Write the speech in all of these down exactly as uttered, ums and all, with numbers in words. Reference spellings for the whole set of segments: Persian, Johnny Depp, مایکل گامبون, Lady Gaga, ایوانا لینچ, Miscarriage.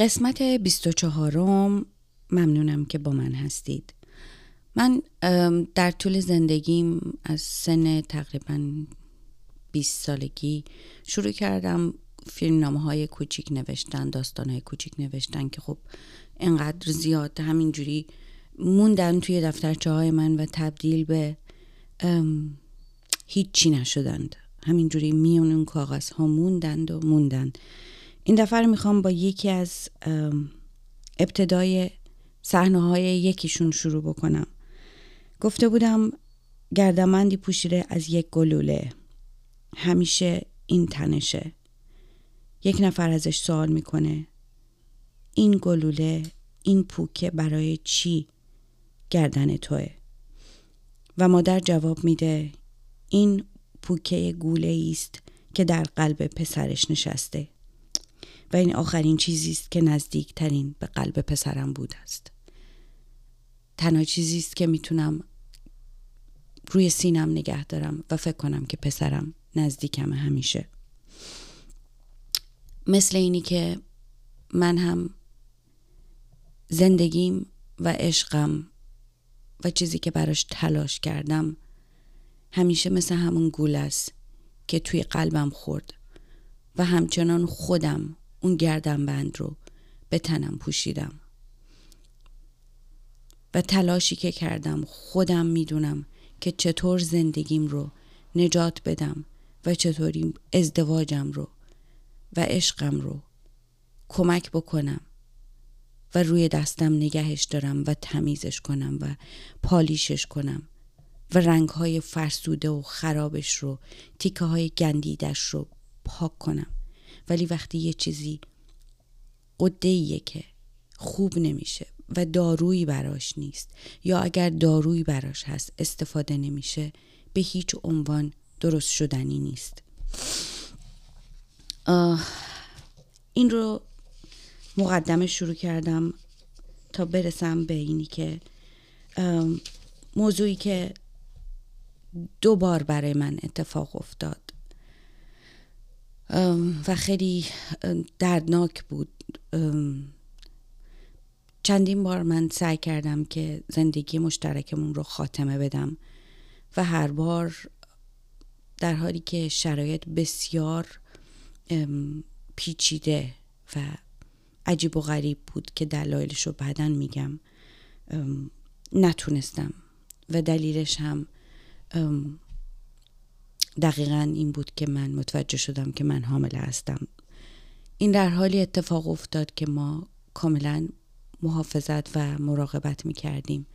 قسمت بیست و چهارم. ممنونم که با من هستید. من در طول زندگیم از سن تقریبا بیست سالگی شروع کردم فیلمنامه‌های کوچیک نوشتن، داستان‌های کوچیک نوشتن که خب انقدر زیاد همینجوری موندن توی دفترچه های من و تبدیل به هیچی نشدند، همینجوری میون اون کاغذ ها موندند و موندند. این دفعه میخوام با یکی از ابتدای صحنه های یکیشون شروع بکنم. گفته بودم گردمندی پوشیده از یک گلوله، همیشه این تنشه. یک نفر ازش سوال میکنه این گلوله، این پوکه برای چی گردن توه؟ و مادر جواب میده این پوکه گوله است که در قلب پسرش نشسته و این آخرین چیزی است که نزدیک ترین به قلب پسرم بود است. تنها چیزی است که میتونم روی سینم نگه دارم و فکر کنم که پسرم نزدیکم همیشه. مثل اینی که من هم زندگیم و عشقم و چیزی که براش تلاش کردم همیشه مثل همون گوله است که توی قلبم خورد و همچنان خودم اون گردنبند رو به تنم پوشیدم و تلاشی که کردم خودم میدونم که چطور زندگیم رو نجات بدم و چطوری ازدواجم رو و عشقم رو کمک بکنم و روی دستم نگهش دارم و تمیزش کنم و پالیشش کنم و رنگ‌های فرسوده و خرابش رو، تیکه‌های گندیدش رو پاک کنم. ولی وقتی یه چیزی قده‌ایه که خوب نمیشه و دارویی براش نیست یا اگر دارویی براش هست استفاده نمیشه، به هیچ عنوان درست شدنی نیست. این رو مقدمه شروع کردم تا برسم به اینی که موضوعی که دو بار برای من اتفاق افتاد و خیلی دردناک بود. چندین بار من سعی کردم که زندگی مشترکمون رو خاتمه بدم و هر بار در حالی که شرایط بسیار پیچیده و عجیب و غریب بود که دلایلش رو بعداً میگم، نتونستم و دلیلش هم دقیقاً این بود که من متوجه شدم که من حامله هستم. این در حالی اتفاق افتاد که ما کاملاً محافظت و مراقبت میکردیم،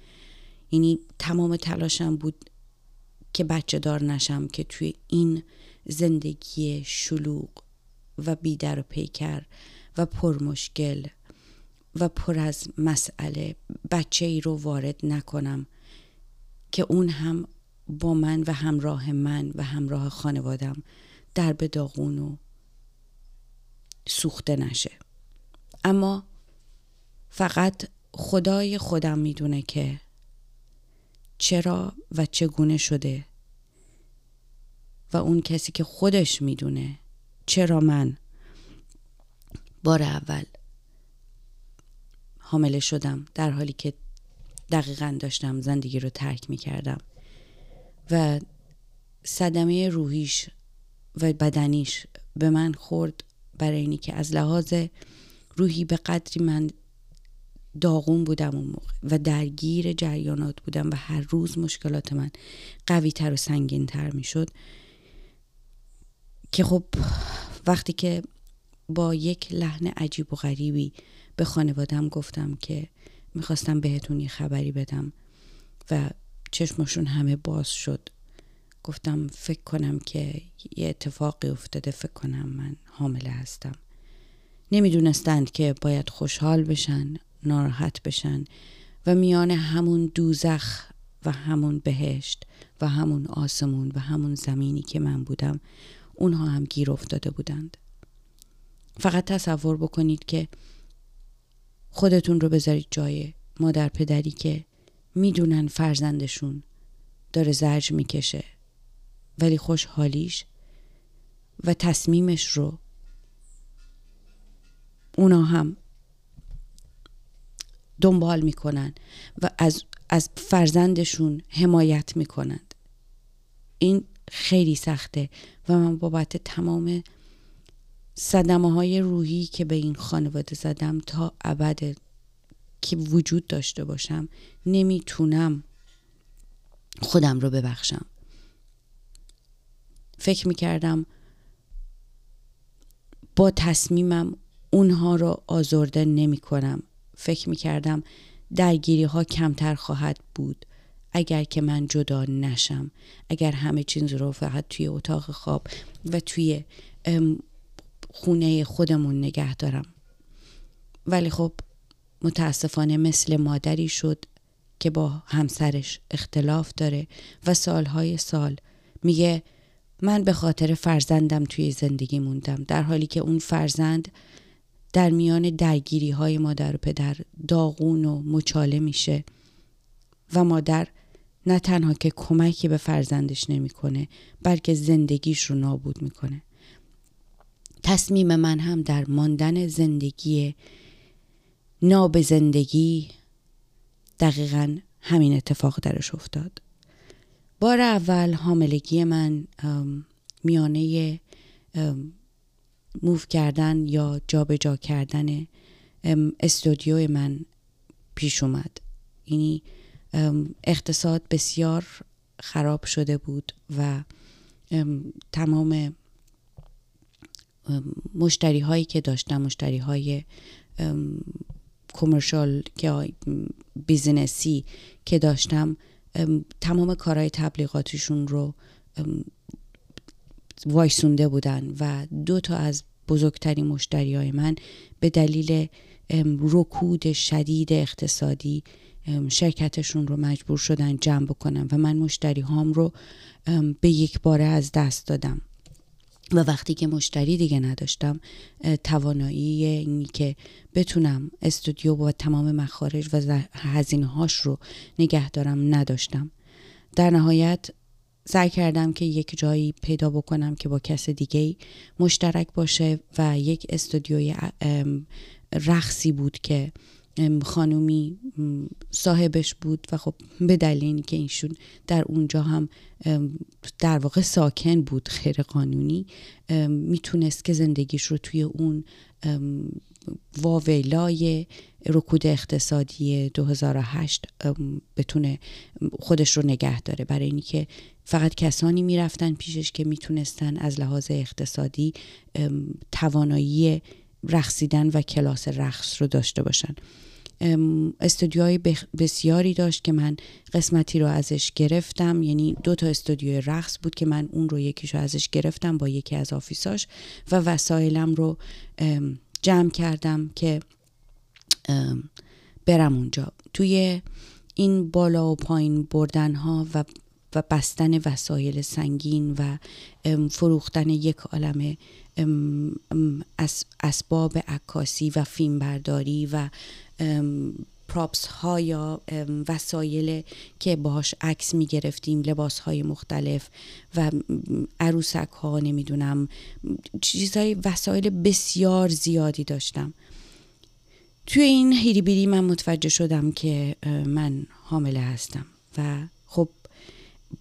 یعنی تمام تلاشم بود که بچه دار نشم، که توی این زندگی شلوغ و بیدر و پیکر و پر مشکل و پر از مسئله بچه ای رو وارد نکنم که اون هم با من و همراه من و همراه خانوادم در به داغون و سوخته نشه. اما فقط خدای خودم میدونه که چرا و چگونه شده و اون کسی که خودش میدونه چرا من بار اول حامله شدم در حالی که دقیقاً داشتم زندگی رو ترک می کردم و صدمه روحیش و بدنیش به من خورد، برای اینی که از لحاظ روحی به قدری من داغون بودم اون موقع و درگیر جریانات بودم و هر روز مشکلات من قوی تر و سنگین تر می شد که خب وقتی که با یک لحن عجیب و غریبی به خانوادم گفتم که میخواستم بهتون یه خبری بدم و چشمشون همه باز شد، گفتم فکر کنم که یه اتفاقی افتاده، فکر کنم من حامله هستم. نمیدونستند که باید خوشحال بشن، ناراحت بشن و میان همون دوزخ و همون بهشت و همون آسمون و همون زمینی که من بودم اونها هم گیر افتاده بودند. فقط تصور بکنید که خودتون رو بذارید جای مادر پدری که میدونن فرزندشون داره زرج میکشه ولی خوشحالیش و تصمیمش رو اونا هم دنبال میکنن و از از فرزندشون حمایت میکنند. این خیلی سخته و من بابت تمام صدمه های روحی که به این خانواده زدم تا ابد که وجود داشته باشم نمیتونم خودم رو ببخشم. فکر میکردم با تصمیمم اونها رو آزرده نمی کنم. فکر میکردم درگیری ها کمتر خواهد بود اگر که من جدا نشم، اگر همه چیز رو فقط توی اتاق خواب و توی خونه خودمون نگه دارم. ولی خب متاسفانه مثل مادری شد که با همسرش اختلاف داره و سالهای سال میگه من به خاطر فرزندم توی زندگی موندم، در حالی که اون فرزند در میان درگیری های مادر و پدر داغون و مچاله میشه و مادر نه تنها که کمکی به فرزندش نمیکنه بلکه زندگیش رو نابود میکنه. تصمیم من هم در ماندن زندگی ناب زندگی دقیقاً همین اتفاق درش افتاد. بار اول حاملگی من میانه موف کردن یا جابجا کردن استودیوی من پیش اومد. یعنی اقتصاد بسیار خراب شده بود و تمام مشتری هایی که داشتم، مشتری های کمرشال یا بیزنسی که داشتم، تمام کارهای تبلیغاتیشون رو وایسونده بودن و دو تا از بزرگترین مشتری های من به دلیل رکود شدید اقتصادی شرکتشون رو مجبور شدن جمع بکنن و من مشتری هام رو به یک باره از دست دادم و وقتی که مشتری دیگه نداشتم توانایی اینی که بتونم استودیو با تمام مخارج و هزینه هاش رو نگه دارم نداشتم. در نهایت سعی کردم که یک جایی پیدا بکنم که با کس دیگه مشترک باشه و یک استودیوی رقصی بود که خانومی صاحبش بود و خب به دلیل اینکه ایشون در اونجا هم در واقع ساکن بود غیر قانونی، میتونست که زندگیش رو توی اون واویلای رکود اقتصادی دو هزار و هشت بتونه خودش رو نگه داره، برای اینکه فقط کسانی میرفتن پیشش که میتونستن از لحاظ اقتصادی توانایی رقصیدن و کلاس رقص رو داشته باشن. استودیوهای بسیاری داشت که من قسمتی رو ازش گرفتم، یعنی دو تا استودیو رقص بود که من اون رو یکیش رو ازش گرفتم با یکی از آفیساش و وسایلم رو جمع کردم که برم اونجا. توی این بالا و پایین بردن ها و و بستن وسایل سنگین و فروختن یک عالمه اسباب عکاسی و فیلمبرداری و پراپس ها یا وسایل که باهاش عکس می گرفتیم، لباس های مختلف و عروسک ها، نمیدونم چیزهای، وسایل بسیار زیادی داشتم. توی این هیری بیری من متوجه شدم که من حامله هستم و خب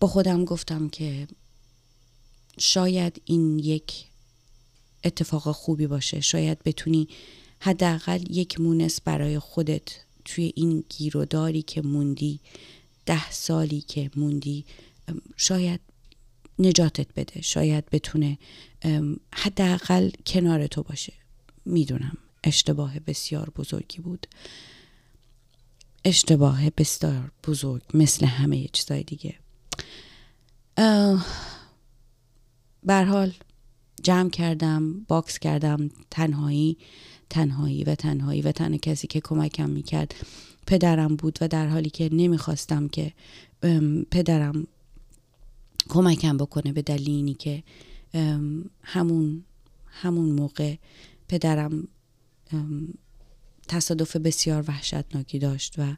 با خودم گفتم که شاید این یک اتفاق خوبی باشه، شاید بتونی حداقل یک مونس برای خودت توی این گیروداری که موندی، ده سالی که موندی، شاید نجاتت بده، شاید بتونه حداقل کنار تو باشه. میدونم اشتباه بسیار بزرگی بود، اشتباه بسیار بزرگ مثل همه چیزای دیگه. به هر حال جمع کردم، باکس کردم، تنهایی تنهایی و تنهایی و تنها کسی که کمکم میکرد پدرم بود و در حالی که نمیخواستم که پدرم کمکم بکنه به دلیل اینی که همون همون موقع پدرم تصادف بسیار وحشتناکی داشت و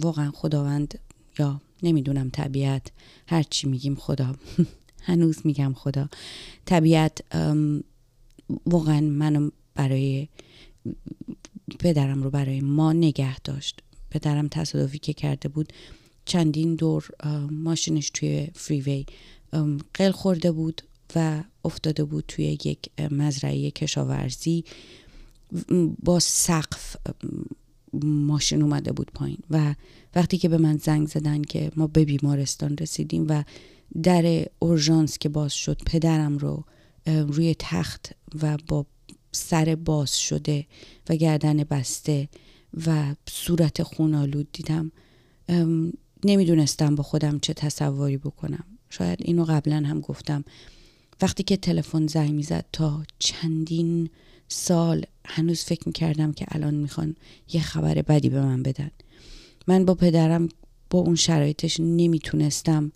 واقعا خداوند یا نمیدونم طبیعت، هر چی میگیم خدا هنوز میگم خدا، طبیعت واقعا منو برای پدرم رو برای ما نگه داشت. پدرم تصادفی که کرده بود چندین دور ماشینش توی فریوی قل خورده بود و افتاده بود توی یک مزرعه کشاورزی، با سقف ماشین اومده بود پایین. و وقتی که به من زنگ زدن که ما به بیمارستان رسیدیم و در اورژانس که باز شد، پدرم رو روی تخت و با سر باز شده و گردن بسته و صورت خون‌آلود دیدم، نمیدونستم با خودم چه تصوری بکنم. شاید اینو قبلا هم گفتم، وقتی که تلفن زنگ میزد تا چندین سال هنوز فکر میکردم که الان میخوان یه خبر بدی به من بدن. من با پدرم با اون شرایطش نمیتونستم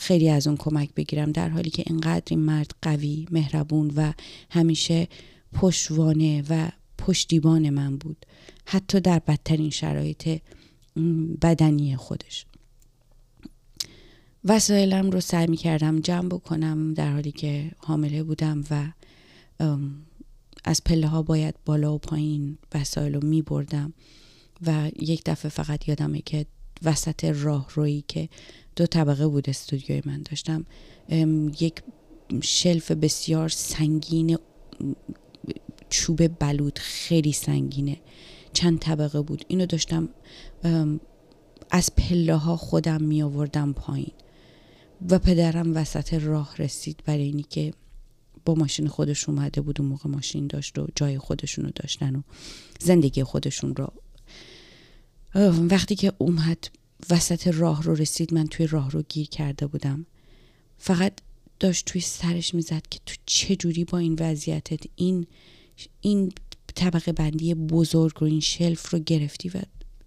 خیلی از اون کمک بگیرم، در حالی که اینقدر این مرد قوی، مهربون و همیشه پشتوانه و پشتیبان من بود، حتی در بدترین شرایط بدنی خودش. وسایلم رو سعی میکردم جمع بکنم در حالی که حامله بودم و از پله ها باید بالا و پایین وسایل رو میبردم. و یک دفعه فقط یادمه که وسط راهرویی که دو طبقه بود استودیوی من، داشتم یک شلف بسیار سنگین چوب بلود، خیلی سنگینه، چند طبقه بود، اینو داشتم از پله ها خودم می آوردم پایین و پدرم وسط راه رسید، برای اینی که با ماشین خودش اومده بود، اون موقع ماشین داشت و جای خودشون رو داشتن و زندگی خودشون رو. وقتی که اومد وسط راه رو رسید، من توی راه رو گیر کرده بودم، فقط داشت توی سرش میزد که تو چجوری با این وضعیتت این این طبقه بندی بزرگ رو، این شلف رو گرفتی و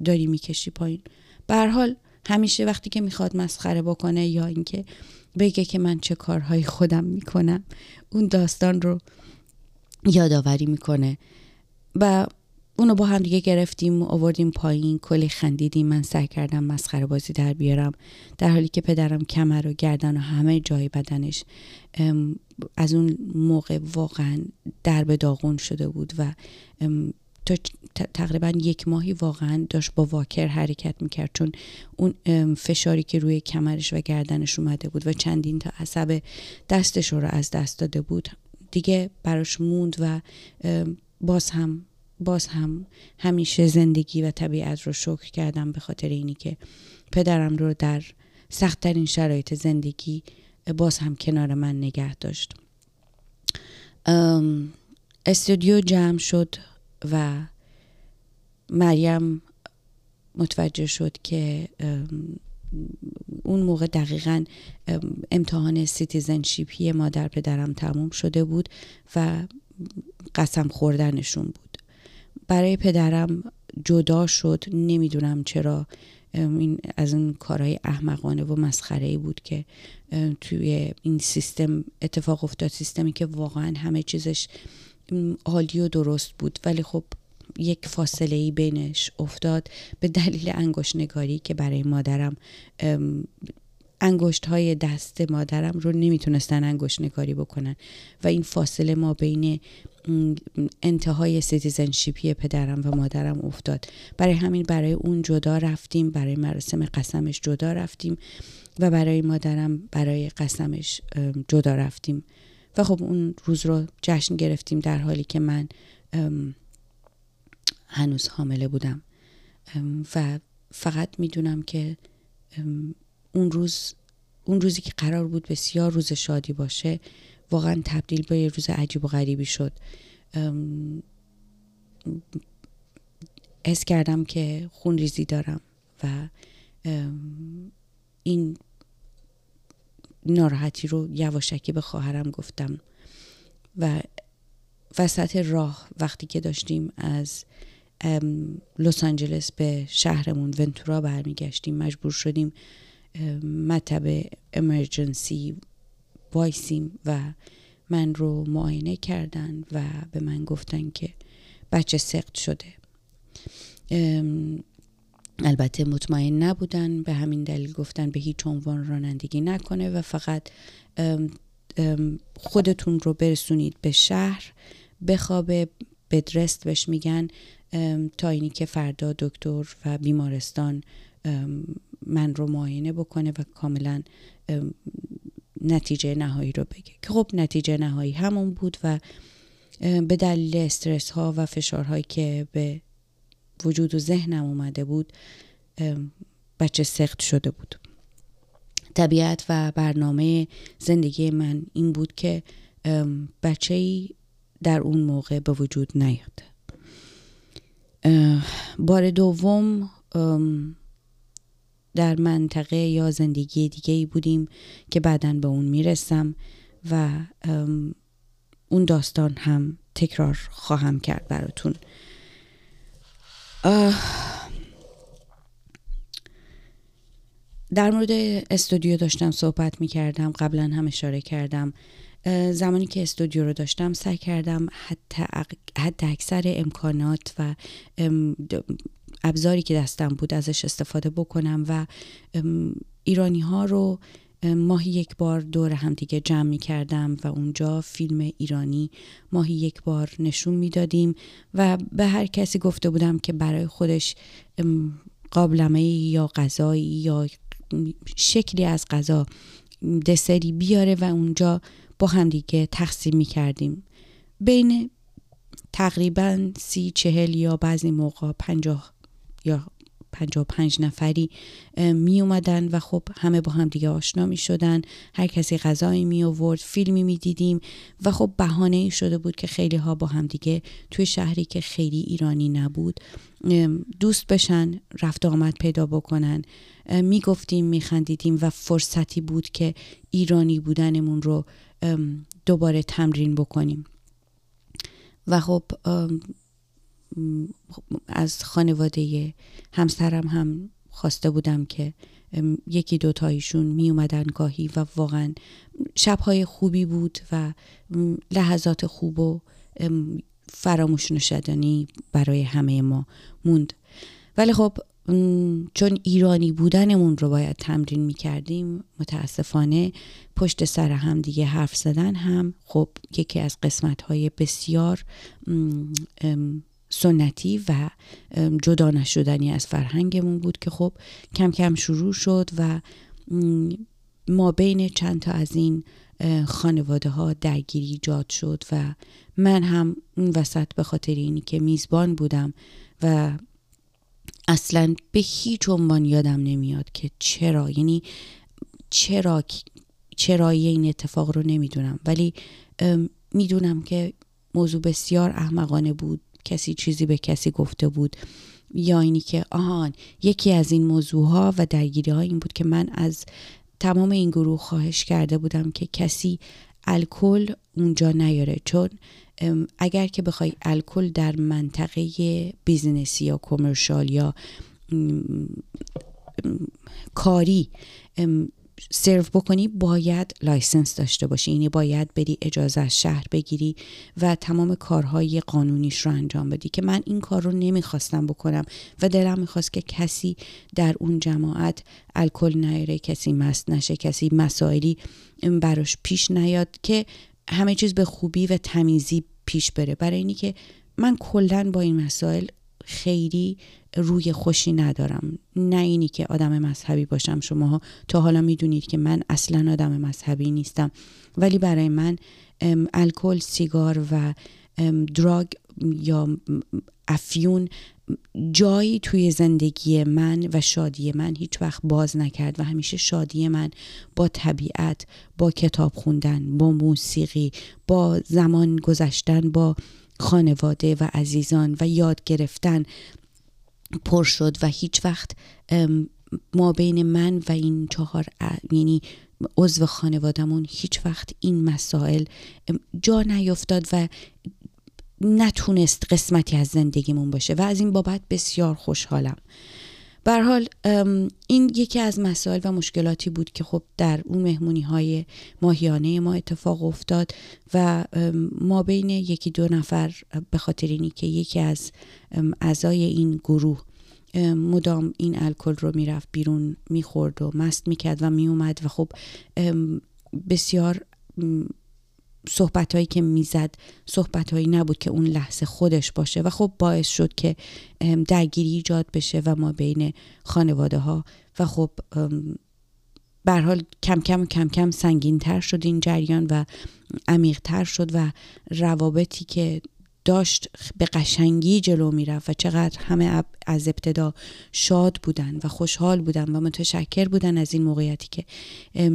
داری میکشی پایین. به هر حال همیشه وقتی که میخواد مسخره بکنه یا اینکه بگه که من چه کارهای خودم میکنم، اون داستان رو یادآوری میکنه و اونو با هم دیگه گرفتیم و آوردیم پایین، کلی خندیدیم. من سعی کردم مسخره بازی در بیارم، در حالی که پدرم کمر و گردن و همه جای بدنش از اون موقع واقعا در به داغون شده بود و تا تقریبا یک ماهی واقعا داشت با واکر حرکت میکرد، چون اون فشاری که روی کمرش و گردنش اومده بود و چندین تا عصب دستش رو از دست داده بود دیگه براش موند. و باز هم باز هم همیشه زندگی و طبیعت رو شکر کردم به خاطر اینی که پدرم رو در سخت‌ترین شرایط زندگی باز هم کنار من نگه داشت. استودیو جمع شد و مریم متوجه شد که اون موقع دقیقاً امتحان سیتیزنشیپی مادر پدرم تموم شده بود و قسم خوردنشون بود. برای پدرم جدا شد، نمیدونم چرا، این از اون کارهای احمقانه و مسخره‌ای بود که توی این سیستم اتفاق افتاد، سیستمی که واقعاً همه چیزش عالی و درست بود ولی خب یک فاصله‌ای بینش افتاد به دلیل انگشت نگاری که برای مادرم انگشت‌های دست مادرم رو نمیتونستن انگشت نگاری بکنن و این فاصله ما بین انتهای سیتیزنشیپی پدرم و مادرم افتاد. برای همین برای اون جدا رفتیم، برای مراسم قسمش جدا رفتیم و برای مادرم برای قسمش جدا رفتیم و خب اون روز رو جشن گرفتیم، در حالی که من هنوز حامله بودم و فقط میدونم که اون روز اون روزی که قرار بود بسیار روز شادی باشه واقعا تبدیل به یه روز عجیب و غریبی شد. حس کردم که خون ریزی دارم و این ناراحتی رو یواشکی به خواهرم گفتم و وسط راه وقتی که داشتیم از لس آنجلس به شهرمون ونتورا برمیگشتیم، مجبور شدیم مطب امرجنسی وایسیم و من رو معاینه کردن و به من گفتن که بچه سقط شده. البته مطمئن نبودن، به همین دلیل گفتن به هیچ عنوان رانندگی نکنه و فقط خودتون رو برسونید به شهر، بخوابه، بدرست بهش میگن، تا اینی که فردا دکتر و بیمارستان من رو معاینه بکنه و کاملا نتیجه نهایی رو بگه. که خب نتیجه نهایی همون بود و به دلیل استرس ها و فشارهایی که به وجود و ذهنم اومده بود بچه سخت شده بود. طبیعت و برنامه زندگی من این بود که بچه‌ای در اون موقع به وجود نیاد. بار دوم در منطقه یا زندگی دیگه‌ای بودیم که بعداً به اون میرسم و اون داستان هم تکرار خواهم کرد براتون. در مورد استودیو داشتم صحبت میکردم، قبلا هم اشاره کردم. زمانی که استودیو رو داشتم سعی کردم حتی, حتی اکثر امکانات و ابزاری که دستم بود ازش استفاده بکنم و ایرانی ها رو ماهی یک بار دور هم دیگه جمع می کردم و اونجا فیلم ایرانی ماهی یک بار نشون می دادیم و به هر کسی گفته بودم که برای خودش قابلمه یا غذایی یا شکلی از غذا دسری بیاره و اونجا با هم دیگه تقسیم می کردیم. بین تقریبا سی چهل یا بعضی موقع پنجاه یا پنجاه و پنج نفری می اومدن و خب همه با هم دیگه آشنا می شدن، هر کسی غذایی می آورد، فیلمی می دیدیم و خب بهانه ای شده بود که خیلی ها با هم دیگه توی شهری که خیلی ایرانی نبود دوست بشن، رفت آمد پیدا بکنن. می گفتیم، می خندیدیم و فرصتی بود که ایرانی بودنمون رو دوباره تمرین بکنیم و خب از خانواده همسرم هم خواسته بودم که یکی دوتایشون می اومدن گاهی و واقعا شبهای خوبی بود و لحظات خوب و فراموش نشدنی برای همه ما موند. ولی خب چون ایرانی بودنمون رو باید تمرین می کردیم، متاسفانه پشت سر هم دیگه حرف زدن هم خب یکی از قسمت‌های بسیار سنتی و جدا نشدنی از فرهنگمون بود که خب کم کم شروع شد و ما بین چند تا از این خانواده ها درگیری ایجاد شد و من هم اون وسط به خاطر اینی که میزبان بودم و اصلا به هیچ عنوان یادم نمیاد که چرا، یعنی چرا چرایی این اتفاق رو نمیدونم، ولی میدونم که موضوع بسیار احمقانه بود، کسی چیزی به کسی گفته بود یا اینی که آهان یکی از این موضوع ها و درگیری ها این بود که من از تمام این گروه خواهش کرده بودم که کسی الکل اونجا نیاره، چون اگر که بخوای الکل در منطقه بیزنسی یا کمرشال یا کاری سرو بکنی باید لایسنس داشته باشی، یعنی باید بری اجازه از شهر بگیری و تمام کارهای قانونیش رو انجام بدی که من این کار رو نمیخواستم بکنم و دلم میخواست که کسی در اون جماعت الکل نیاره، کسی مست نشه، کسی مسائلی براش پیش نیاد، که همه چیز به خوبی و تمیزی پیش بره، برای اینی که من کلن با این مسائل خیلی روی خوشی ندارم. نه اینی که آدم مذهبی باشم، شماها تا حالا میدونید که من اصلا آدم مذهبی نیستم، ولی برای من الکل، سیگار و دراگ یا افیون جایی توی زندگی من و شادی من هیچ وقت باز نکرد و همیشه شادی من با طبیعت، با کتاب خوندن، با موسیقی، با زمان گذشتن با خانواده و عزیزان و یاد گرفتن پر شد و هیچ وقت ما بین من و این چهار یعنی عضو خانوادمون هیچ وقت این مسائل جا نیفتاد و نتونست قسمتی از زندگیمون باشه و از این بابت بسیار خوشحالم. به هر حال این یکی از مسائل و مشکلاتی بود که خب در اون مهمونی های ماهیانه ما اتفاق افتاد و ما بین یکی دو نفر به خاطر اینی که یکی از اعضای این گروه مدام این الکل رو میرفت بیرون میخورد و مست میکرد و میومد و خب بسیار صحبتایی که میزد صحبتایی نبود که اون لحظه خودش باشه و خب باعث شد که درگیری ایجاد بشه و ما بین خانواده ها و خب به هر حال کم کم کم کم سنگین تر شد این جریان و عمیق تر شد و روابطی که داشت به قشنگی جلو میرفت و چقدر همه از ابتدا شاد بودن و خوشحال بودن و متشکر بودن از این موقعیتی که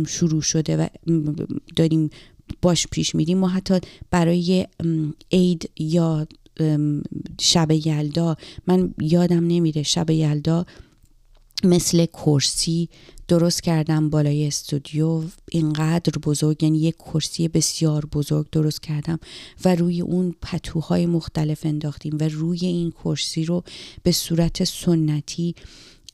شروع شده و داریم باش پیش میریم. ما حتی برای عید یا شب یلدا، من یادم نمیره، شب یلدا مثل کرسی درست کردم بالای استودیو، اینقدر بزرگ، یعنی یک کرسی بسیار بزرگ درست کردم و روی اون پتوهای مختلف انداختیم و روی این کرسی رو به صورت سنتی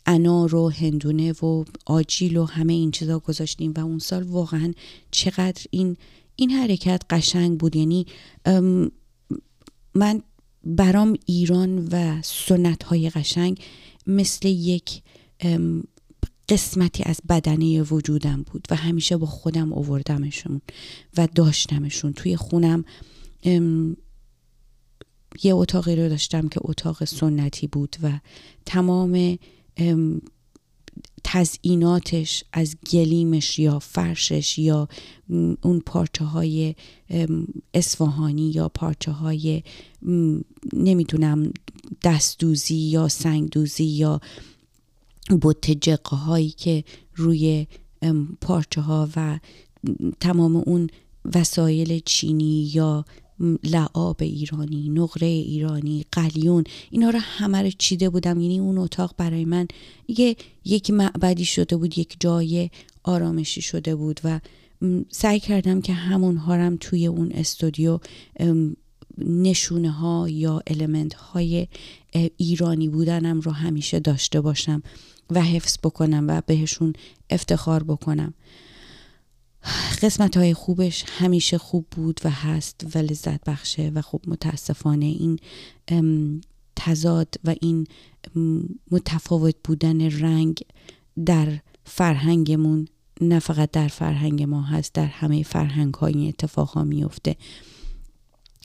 انار و هندونه و آجیل و همه این چیزا گذاشتیم و اون سال واقعا چقدر این این حرکت قشنگ بود. یعنی من برام ایران و سنت‌های قشنگ مثل یک قسمتی از بدنه وجودم بود و همیشه با خودم آوردمشون و داشتمشون توی خونم. یه اتاقی رو داشتم که اتاق سنتی بود و تمام تزئیناتش از گلیمش یا فرشش یا اون پارچه های اصفهانی یا پارچه های نمیدونم دستدوزی یا سنگدوزی یا بوت جقه هایی که روی پارچه ها و تمام اون وسایل چینی یا لعاب ایرانی، نقره ایرانی، قلیون، اینا رو همه رو چیده بودم. یعنی اون اتاق برای من یه یک معبدی شده بود، یک جای آرامشی شده بود و سعی کردم که همونها رو توی اون استودیو نشونه ها یا المنت های ایرانی بودنم رو همیشه داشته باشم و حفظ بکنم و بهشون افتخار بکنم. قسمت های خوبش همیشه خوب بود و هست و لذت بخشه و خب متاسفانه این تضاد و این متفاوت بودن رنگ در فرهنگمون، نه فقط در فرهنگ ما هست، در همه فرهنگ ها این اتفاق ها میفته،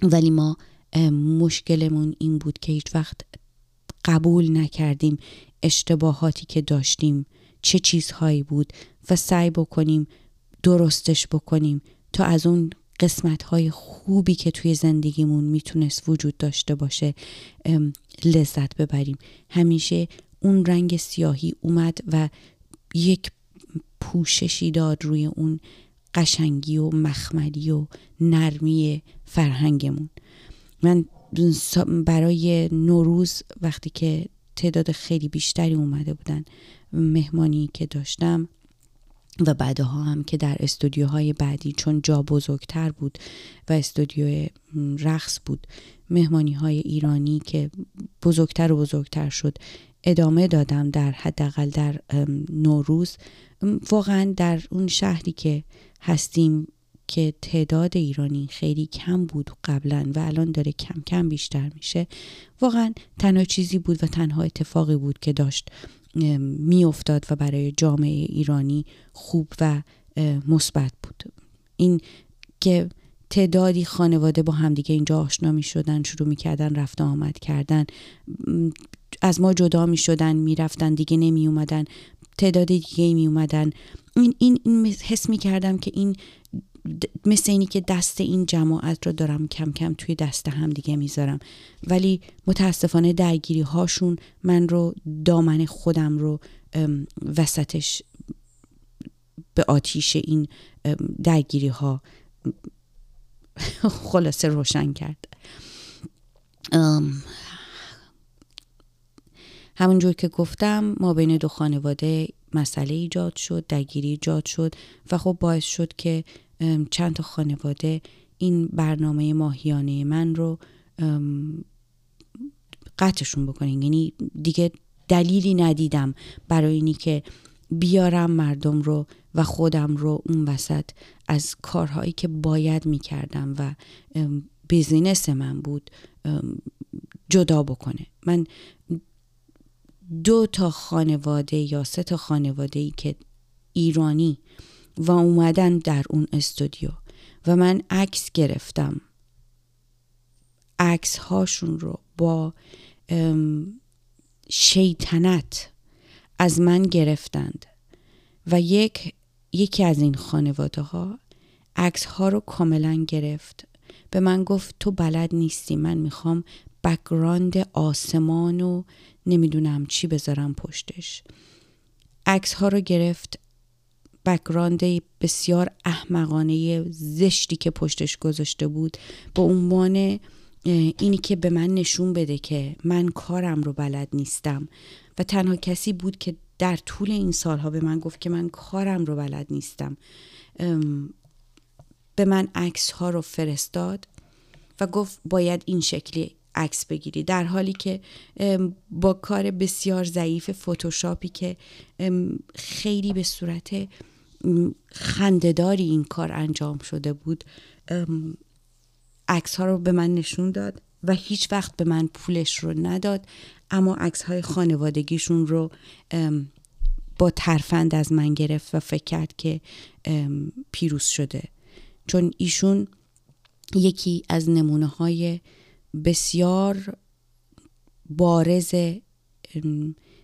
ولی ما مشکلمون این بود که هیچ وقت قبول نکردیم اشتباهاتی که داشتیم چه چیزهایی بود و سعی بکنیم درستش بکنیم تا از اون قسمت‌های خوبی که توی زندگیمون میتونست وجود داشته باشه لذت ببریم. همیشه اون رنگ سیاهی اومد و یک پوششی داد روی اون قشنگی و مخملی و نرمی فرهنگمون. من برای نوروز وقتی که تعداد خیلی بیشتری اومده بودن مهمانی که داشتم و بعدها هم که در استودیوهای بعدی، چون جا بزرگتر بود و استودیو رقص بود، مهمانی‌های ایرانی که بزرگتر و بزرگتر شد ادامه دادم، در حداقل در نوروز واقعا در اون شهری که هستیم که تعداد ایرانی خیلی کم بود قبلا و الان داره کم کم بیشتر میشه، واقعا تنها چیزی بود و تنها اتفاقی بود که داشت می افتاد و برای جامعه ایرانی خوب و مثبت بود. این که تعدادی خانواده با همدیگه اینجا آشنا می شدن، شروع می کردن رفت آمد کردن، از ما جدا می شدن، می رفتن، دیگه نمی اومدن، تعداد دیگه می اومدن، این, این, این حس می کردم که این مثل اینی که دست این جماعت رو دارم کم کم توی دست هم دیگه میذارم، ولی متاسفانه درگیری هاشون من رو، دامن خودم رو وسطش به آتیش این درگیری ها خلاصه روشن کرد. همونجور که گفتم ما بین دو خانواده مسئله ایجاد شد، درگیری ایجاد شد و خب باعث شد که چند تا خانواده این برنامه ماهیانه من رو قطعشون بکنن. یعنی دیگه دلیلی ندیدم برای اینی که بیارم مردم رو و خودم رو اون وسط از کارهایی که باید میکردم و بیزینس من بود جدا بکنه. من دو تا خانواده یا سه تا خانواده ای که ایرانی و اومدن در اون استودیو و من عکس گرفتم، عکس هاشون رو با شیطنت از من گرفتند و یک یکی از این خانواده ها عکس ها رو کاملا گرفت. به من گفت تو بلد نیستی، من میخوام بک‌گراند آسمان و نمیدونم چی بذارم پشتش. عکس ها رو گرفت، بک‌گراند بسیار احمقانه زشتی که پشتش گذاشته بود به عنوان اینی که به من نشون بده که من کارم رو بلد نیستم و تنها کسی بود که در طول این سالها به من گفت که من کارم رو بلد نیستم. به من عکس ها رو فرستاد و گفت باید این شکلی عکس بگیری، در حالی که با کار بسیار ضعیف فتوشاپی که خیلی به صورت خنده‌داری این کار انجام شده بود عکس ها رو به من نشون داد و هیچ وقت به من پولش رو نداد، اما عکس های خانوادگیشون رو با ترفند از من گرفت و فکر کرد که پیروز شده، چون ایشون یکی از نمونه های بسیار بارز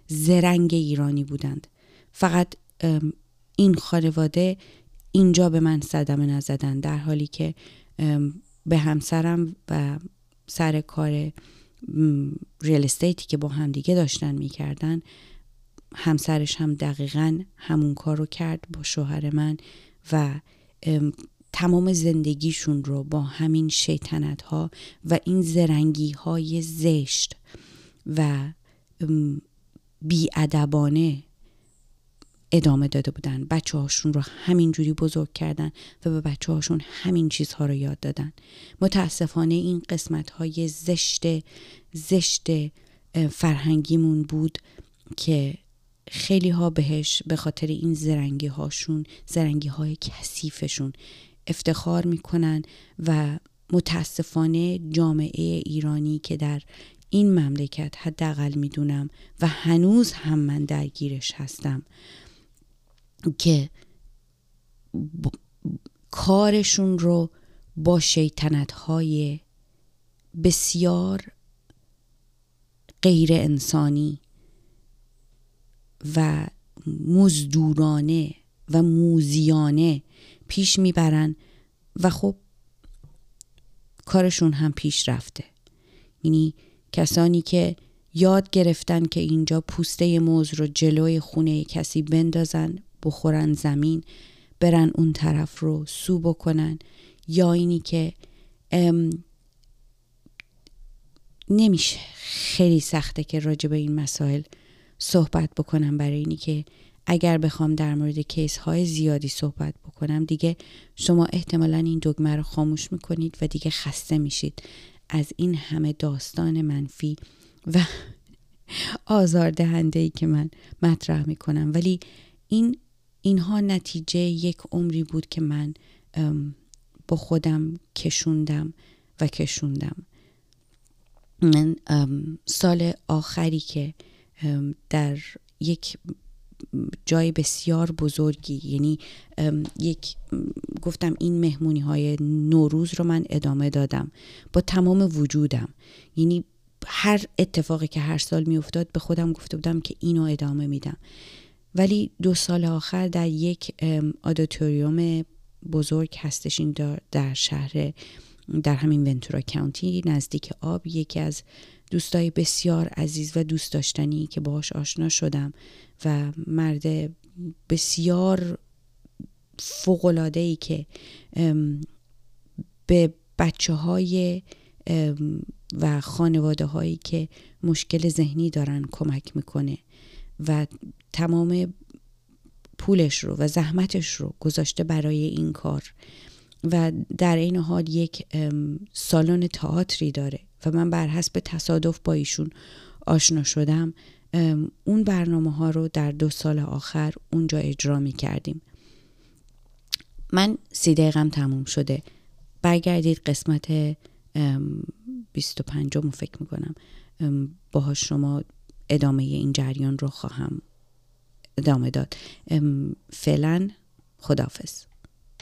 زرنگ ایرانی بودند. فقط این خانواده اینجا به من صدمه نزدند، در حالی که به همسرم و سر کار ریل استیتی که با هم دیگه داشتن میکردن، همسرش هم دقیقاً همون کار رو کرد با شوهر من و تمام زندگیشون رو با همین شیطنت ها و این زرنگی های زشت و بی‌ادبانه ادامه داده بودن. بچه هاشون رو همینجوری بزرگ کردن و به بچه هاشون همین چیزها رو یاد دادن. متاسفانه این قسمت های زشت زشت فرهنگیمون بود که خیلی ها بهش به خاطر این زرنگی هاشون، زرنگی های کثیفشون افتخار میکنن و متاسفانه جامعه ایرانی که در این مملکت حداقل میدونم و هنوز هم من درگیرش هستم که ب... کارشون رو با شیطنت‌های بسیار غیر انسانی و مزدورانه و موزیانه پیش میبرن و خب کارشون هم پیش رفته. یعنی کسانی که یاد گرفتن که اینجا پوسته موز رو جلوی خونه کسی بندازن، بخورن زمین، برن اون طرف رو سو بکنن، یا اینی که نمیشه، خیلی سخته که راجع به این مسائل صحبت بکنم، برای اینی که اگر بخوام در مورد کیس های زیادی صحبت بکنم دیگه شما احتمالاً این دگمه رو خاموش میکنید و دیگه خسته میشید از این همه داستان منفی و آزاردهنده‌ای که من مطرح میکنم. ولی این اینها نتیجه یک عمری بود که من با خودم کشوندم و کشوندم. من سال آخری که در یک جای بسیار بزرگی، یعنی یک گفتم این مهمونی های نوروز رو من ادامه دادم با تمام وجودم، یعنی هر اتفاقی که هر سال می افتاد به خودم گفته بودم که اینو ادامه میدم. ولی دو سال آخر در یک آدیتوریوم بزرگ هستش این در شهر، در همین ونتورا کانتی نزدیک آب، یکی از دوستای بسیار عزیز و دوست داشتنی که باهاش آشنا شدم و مرد بسیار فوق‌العاده‌ای که به بچه‌های و خانواده‌هایی که مشکل ذهنی دارن کمک میکنه و تمام پولش رو و زحمتش رو گذاشته برای این کار و در این حال یک سالن تئاتری داره و من بر حسب تصادف با ایشون آشنا شدم. اون برنامه ها رو در دو سال آخر اونجا اجرا می کردیم. من سی دقیقم تموم شده، برگردید قسمت بیست و پنجم رو فکر می کنم باها شما ادامه این جریان رو خواهم ادامه داد. فعلا خداحافظ.